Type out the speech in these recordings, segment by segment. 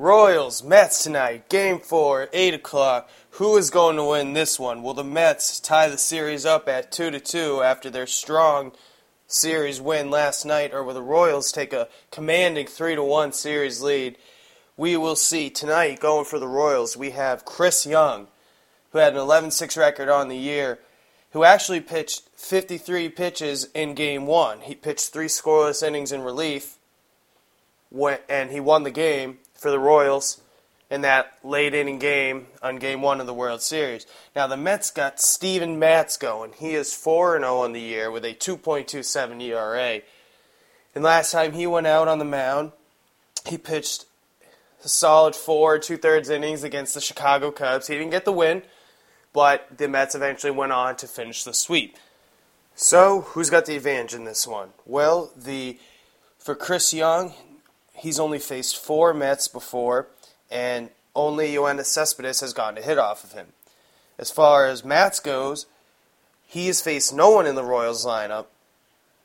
Royals, Mets tonight, Game 4, 8 o'clock. Who is going to win this one? Will the Mets tie the series up at 2-2 after their strong series win last night, or will the Royals take a commanding 3-1 series lead? We will see. Tonight, going for the Royals, we have Chris Young, who had an 11-6 record on the year, who actually pitched 53 pitches in Game 1. He pitched 3 scoreless innings in relief, and he won the game for the Royals in that late-inning game on Game 1 of the World Series. Now, the Mets got Steven Matz going. He is 4-0 on the year with a 2.27 ERA. And last time he went out on the mound, he pitched a solid 4 2/3 innings against the Chicago Cubs. He didn't get the win, but the Mets eventually went on to finish the sweep. So, who's got the advantage in this one? Well, for Chris Young, he's only faced 4 Mets before, and only Yoenis Cespedes has gotten a hit off of him. As far as Matz goes, he has faced no one in the Royals lineup,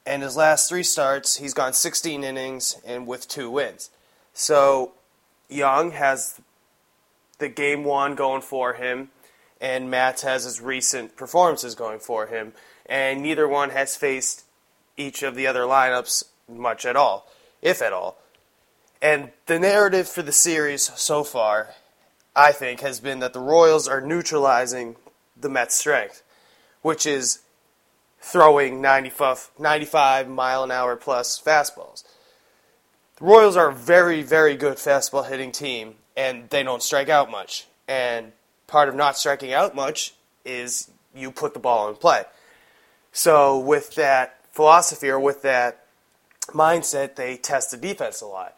and his last 3 starts, he's gone 16 innings and with 2 wins. So Young has the Game 1 going for him, and Matz has his recent performances going for him, and neither one has faced each of the other lineups much at all, if at all. And the narrative for the series so far, I think, has been that the Royals are neutralizing the Mets' strength, which is throwing 95-mile-an-hour plus fastballs. The Royals are a very, very good fastball-hitting team, and they don't strike out much. And part of not striking out much is you put the ball in play. So with that philosophy or with that mindset, they test the defense a lot.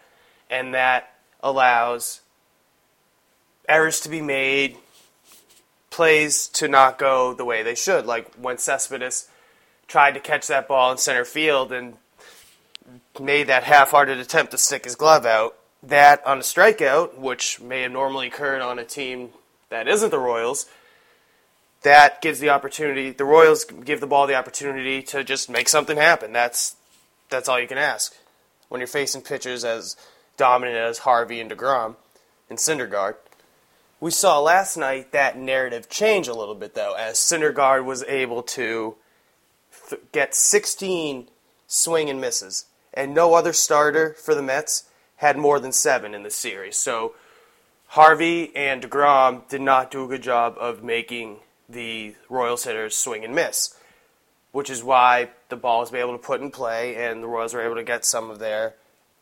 And that allows errors to be made, plays to not go the way they should. Like when Cespedes tried to catch that ball in center field and made that half-hearted attempt to stick his glove out. That on a strikeout, which may have normally occurred on a team that isn't the Royals, that gives the opportunity, the Royals give the ball the opportunity to just make something happen. That's all you can ask when you're facing pitchers as dominant as Harvey and deGrom and Syndergaard. We saw last night that narrative change a little bit, though, as Syndergaard was able to get 16 swing and misses, and no other starter for the Mets had more than 7 in the series. So Harvey and deGrom did not do a good job of making the Royals hitters swing and miss, which is why the ball was able to put in play and the Royals were able to get some of their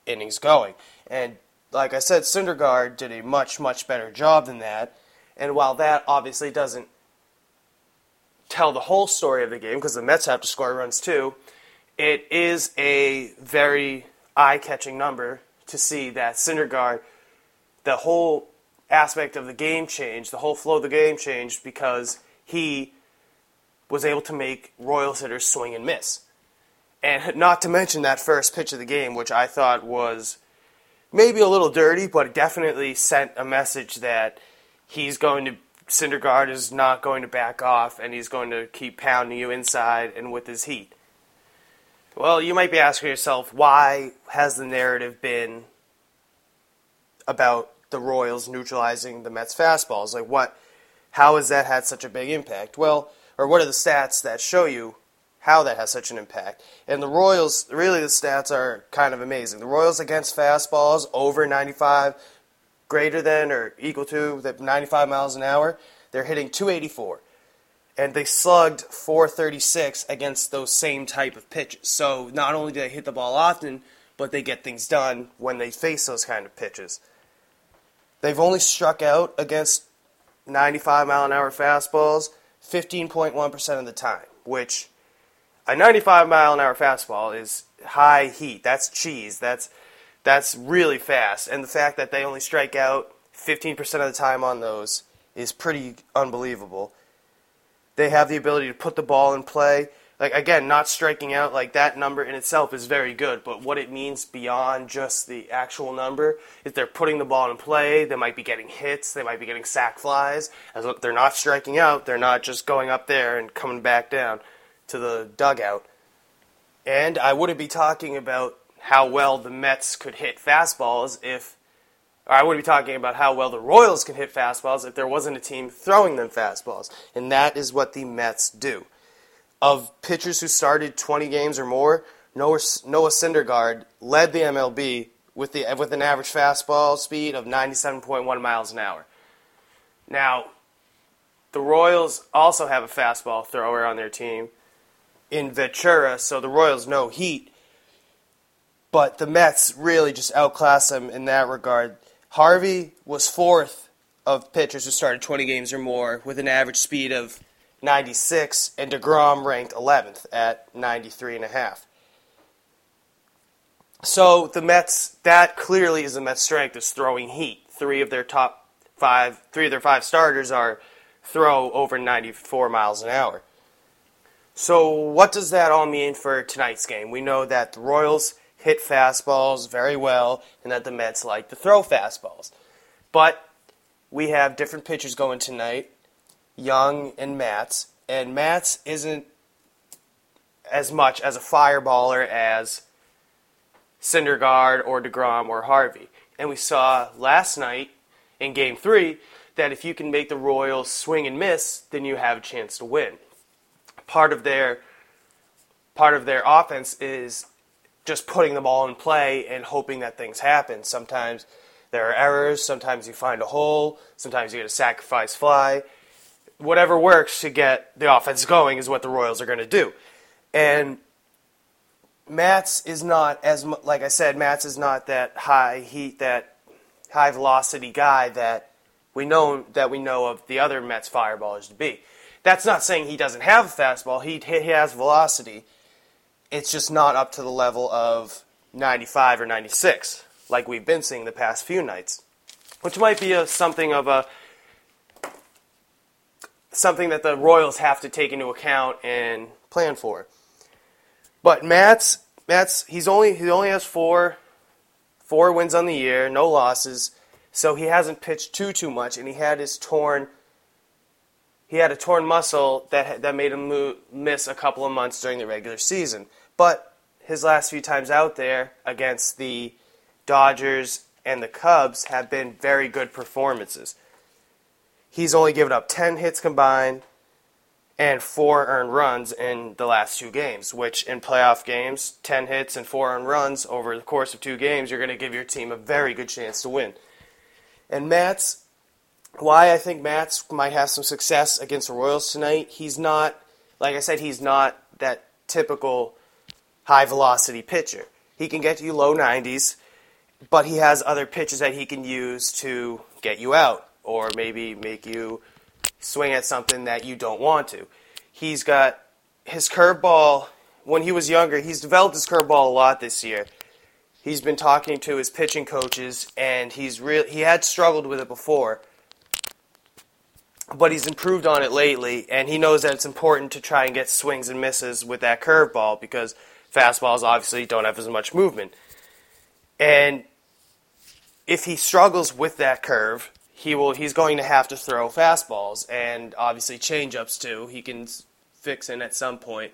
innings going. And like I said, Syndergaard did a much, much better job than that. And while that obviously doesn't tell the whole story of the game, because the Mets have to score runs too, it is a very eye-catching number to see that Syndergaard, the whole aspect of the game changed, the whole flow of the game changed, because he was able to make Royals hitters swing and miss. And not to mention that first pitch of the game, which I thought was maybe a little dirty, but definitely sent a message that Syndergaard is not going to back off, and he's going to keep pounding you inside and with his heat. Well, you might be asking yourself, why has the narrative been about the Royals neutralizing the Mets' fastballs? Like, how has that had such a big impact? Well, or what are the stats that show you how that has such an impact? And the Royals, really the stats are kind of amazing. The Royals against fastballs over 95, greater than or equal to 95 miles an hour, they're hitting 284. And they slugged 436 against those same type of pitches. So not only do they hit the ball often, but they get things done when they face those kind of pitches. They've only struck out against 95 mile an hour fastballs 15.1% of the time, which a 95-mile-an-hour fastball is high heat. That's cheese. That's That's really fast. And the fact that they only strike out 15% of the time on those is pretty unbelievable. They have the ability to put the ball in play. Like, again, not striking out, like, that number in itself is very good. But what it means beyond just the actual number is they're putting the ball in play. They might be getting hits. They might be getting sack flies. As they're not striking out. They're not just going up there and coming back down to the dugout. And I wouldn't be talking about how well the Mets could hit fastballs if... Or I wouldn't be talking about how well the Royals can hit fastballs if there wasn't a team throwing them fastballs. And that is what the Mets do. Of pitchers who started 20 games or more, Noah Syndergaard led the MLB with an average fastball speed of 97.1 miles an hour. Now, the Royals also have a fastball thrower on their team in Ventura, so the Royals no heat. But the Mets really just outclass them in that regard. Harvey was fourth of pitchers who started 20 games or more with an average speed of 96, and DeGrom ranked 11th at 93.5. So the Mets, that clearly is the Mets' strength, is throwing heat. Three of their five starters are throw over 94 miles an hour. So what does that all mean for tonight's game? We know that the Royals hit fastballs very well, and that the Mets like to throw fastballs. But we have different pitchers going tonight, Young and Matz. And Matz isn't as much as a fireballer as Syndergaard or DeGrom or Harvey. And we saw last night in Game 3 that if you can make the Royals swing and miss, then you have a chance to win. Part of their offense is just putting the ball in play and hoping that things happen. Sometimes there are errors, sometimes you find a hole, sometimes you get a sacrifice fly. Whatever works to get the offense going is what the Royals are going to do. And Matz is not as, like I said, Matz is not that high heat, that high velocity guy that we know of the other Mets fireballers to be. That's not saying he doesn't have a fastball. He has velocity. It's just not up to the level of 95 or 96, like we've been seeing the past few nights, which might be something that the Royals have to take into account and plan for. But Matz, he only has four wins on the year, no losses, so he hasn't pitched too much, and he had a torn muscle that made him miss a couple of months during the regular season. But his last few times out there against the Dodgers and the Cubs have been very good performances. He's only given up 10 hits combined and 4 earned runs in the last two games, which in playoff games, 10 hits and 4 earned runs over the course of two games, you're going to give your team a very good chance to win. And Matz, why I think Matz might have some success against the Royals tonight, he's not that typical high-velocity pitcher. He can get you low 90s, but he has other pitches that he can use to get you out or maybe make you swing at something that you don't want to. He's got his curveball. When he was younger, he's developed his curveball a lot this year. He's been talking to his pitching coaches, and he had struggled with it before, but he's improved on it lately, and he knows that it's important to try and get swings and misses with that curveball because fastballs obviously don't have as much movement. And if he struggles with that curve, he's going to have to throw fastballs and obviously changeups too. He can fix in at some point.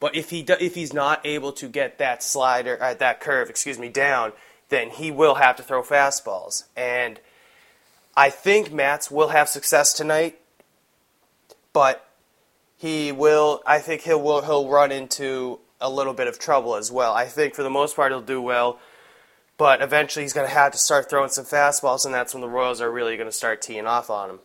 But if he's not able to get that curve, down, then he will have to throw fastballs. And I think Matz will have success tonight, but he'll run into a little bit of trouble as well. I think for the most part he'll do well, but eventually he's going to have to start throwing some fastballs, and that's when the Royals are really going to start teeing off on him.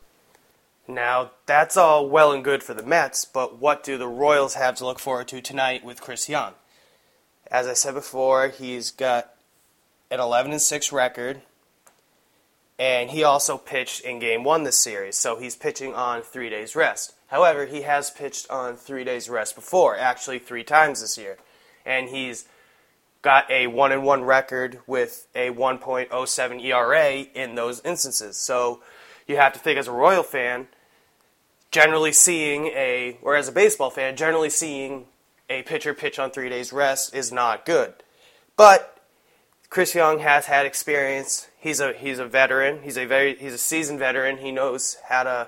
Now, that's all well and good for the Mets, but what do the Royals have to look forward to tonight with Chris Young? As I said before, he's got an 11-6 record, and he also pitched in Game 1 this series, so he's pitching on 3 days rest. However, he has pitched on 3 days rest before, actually 3 times this year. And he's got a 1-1 record with a 1.07 ERA in those instances. So you have to think as a Royal fan, as a baseball fan, generally seeing a pitcher pitch on 3 days rest is not good. But Chris Young has had experience. He's a veteran. He's a seasoned veteran. He knows how to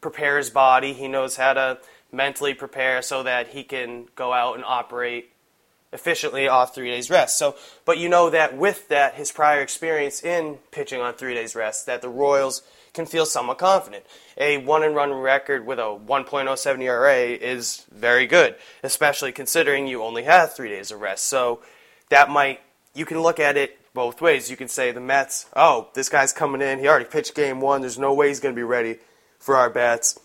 prepare his body. He knows how to mentally prepare so that he can go out and operate efficiently off 3 days rest. So, but you know that with that, his prior experience in pitching on 3 days rest, that the Royals can feel somewhat confident. A 1-1 record with a 1.07 ERA is very good, especially considering you only have 3 days of rest. So that might, you can look at it both ways. You can say the Mets, oh, this guy's coming in, he already pitched game one, there's no way he's going to be ready for our bats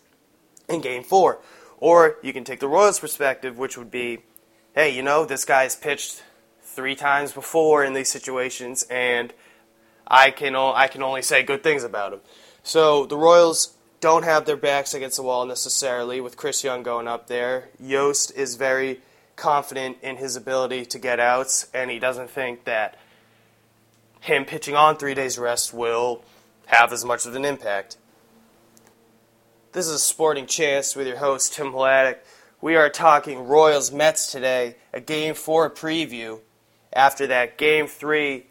in game four. Or you can take the Royals' perspective, which would be, hey, you know, this guy's pitched three times before in these situations, and I can only say good things about him. So the Royals don't have their backs against the wall necessarily with Chris Young going up there. Yost is very confident in his ability to get outs, and he doesn't think that him pitching on 3 days rest will have as much of an impact. This is a Sporting Chance with your host, Tim Hladick. We are talking Royals-Mets today, a Game 4 preview. After that Game 3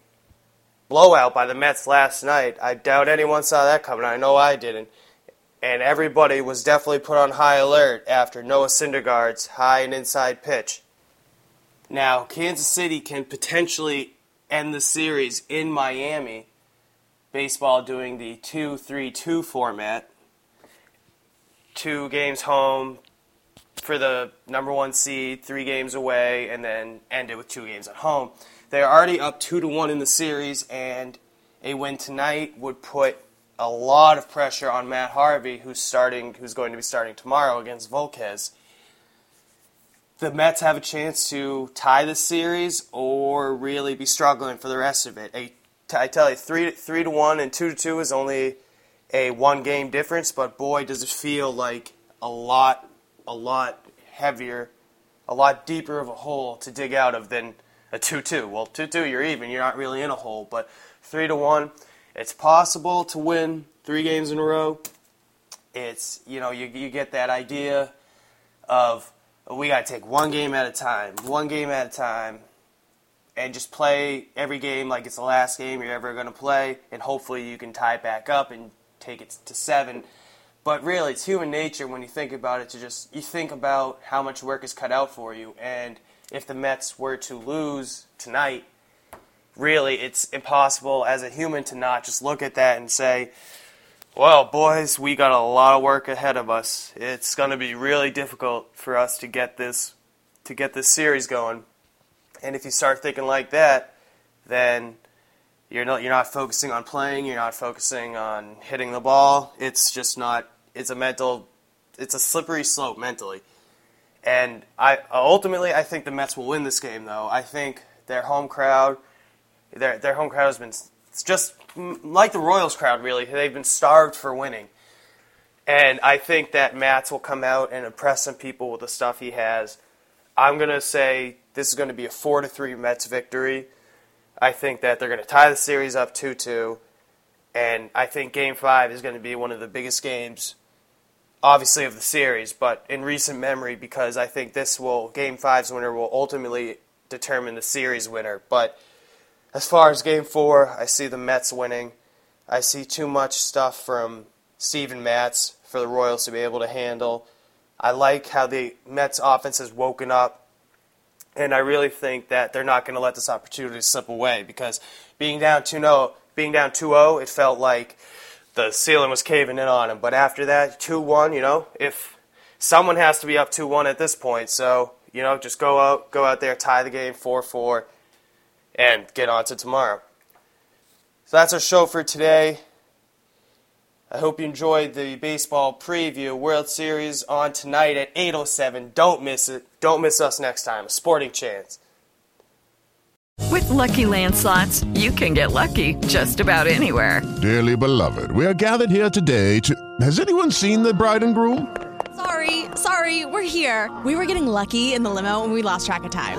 blowout by the Mets last night, I doubt anyone saw that coming. I know I didn't. And everybody was definitely put on high alert after Noah Syndergaard's high and inside pitch. Now, Kansas City can potentially end the series in Miami, baseball doing the 2-3-2 format. 2 games home for the number one seed, 3 games away, and then end it with 2 games at home. They're already up 2-1 in the series, and a win tonight would put a lot of pressure on Matt Harvey, who's going to be starting tomorrow against Volquez. The Mets have a chance to tie the series or really be struggling for the rest of it. I tell you, 3-1 and 2-2 is only a 1-game difference, but boy, does it feel like a lot heavier, a lot deeper of a hole to dig out of than a 2-2. Well, 2-2, you're even. You're not really in a hole. But 3-1, it's possible to win 3 games in a row. It's, you know, you get that idea of we got to take one game at a time, and just play every game like it's the last game you're ever going to play, and hopefully you can tie back up and take it to 7. But really, it's human nature when you think about it you think about how much work is cut out for you. And if the Mets were to lose tonight, really, it's impossible as a human to not just look at that and say, well, boys, we got a lot of work ahead of us. It's going to be really difficult for us to get this series going. And if you start thinking like that, then you're not focusing on playing, you're not focusing on hitting the ball. It's a slippery slope mentally. And I think the Mets will win this game though. I think their home crowd has been, it's just like the Royals crowd really, they've been starved for winning. And I think that Matz will come out and impress some people with the stuff he has. I'm going to say this is going to be a 4-3 Mets victory. I think that they're going to tie the series up 2-2, and I think Game 5 is going to be one of the biggest games, obviously, of the series, but in recent memory, because I think Game 5's winner will ultimately determine the series winner. But as far as Game 4, I see the Mets winning. I see too much stuff from Steven Matz for the Royals to be able to handle. I like how the Mets offense has woken up. And I really think that they're not going to let this opportunity slip away because being down 2-0, it felt like the ceiling was caving in on them. But after that, 2-1, you know, if someone has to be up 2-1 at this point, so, you know, just go out there, tie the game 4-4, and get on to tomorrow. So that's our show for today. I hope you enjoyed the baseball preview. World Series on tonight at 8:07. Don't miss it. Don't miss us next time. A Sporting Chance. With Lucky Land Slots, you can get lucky just about anywhere. Dearly beloved, we are gathered here today to... Has anyone seen the bride and groom? Sorry, we're here. We were getting lucky in the limo and we lost track of time.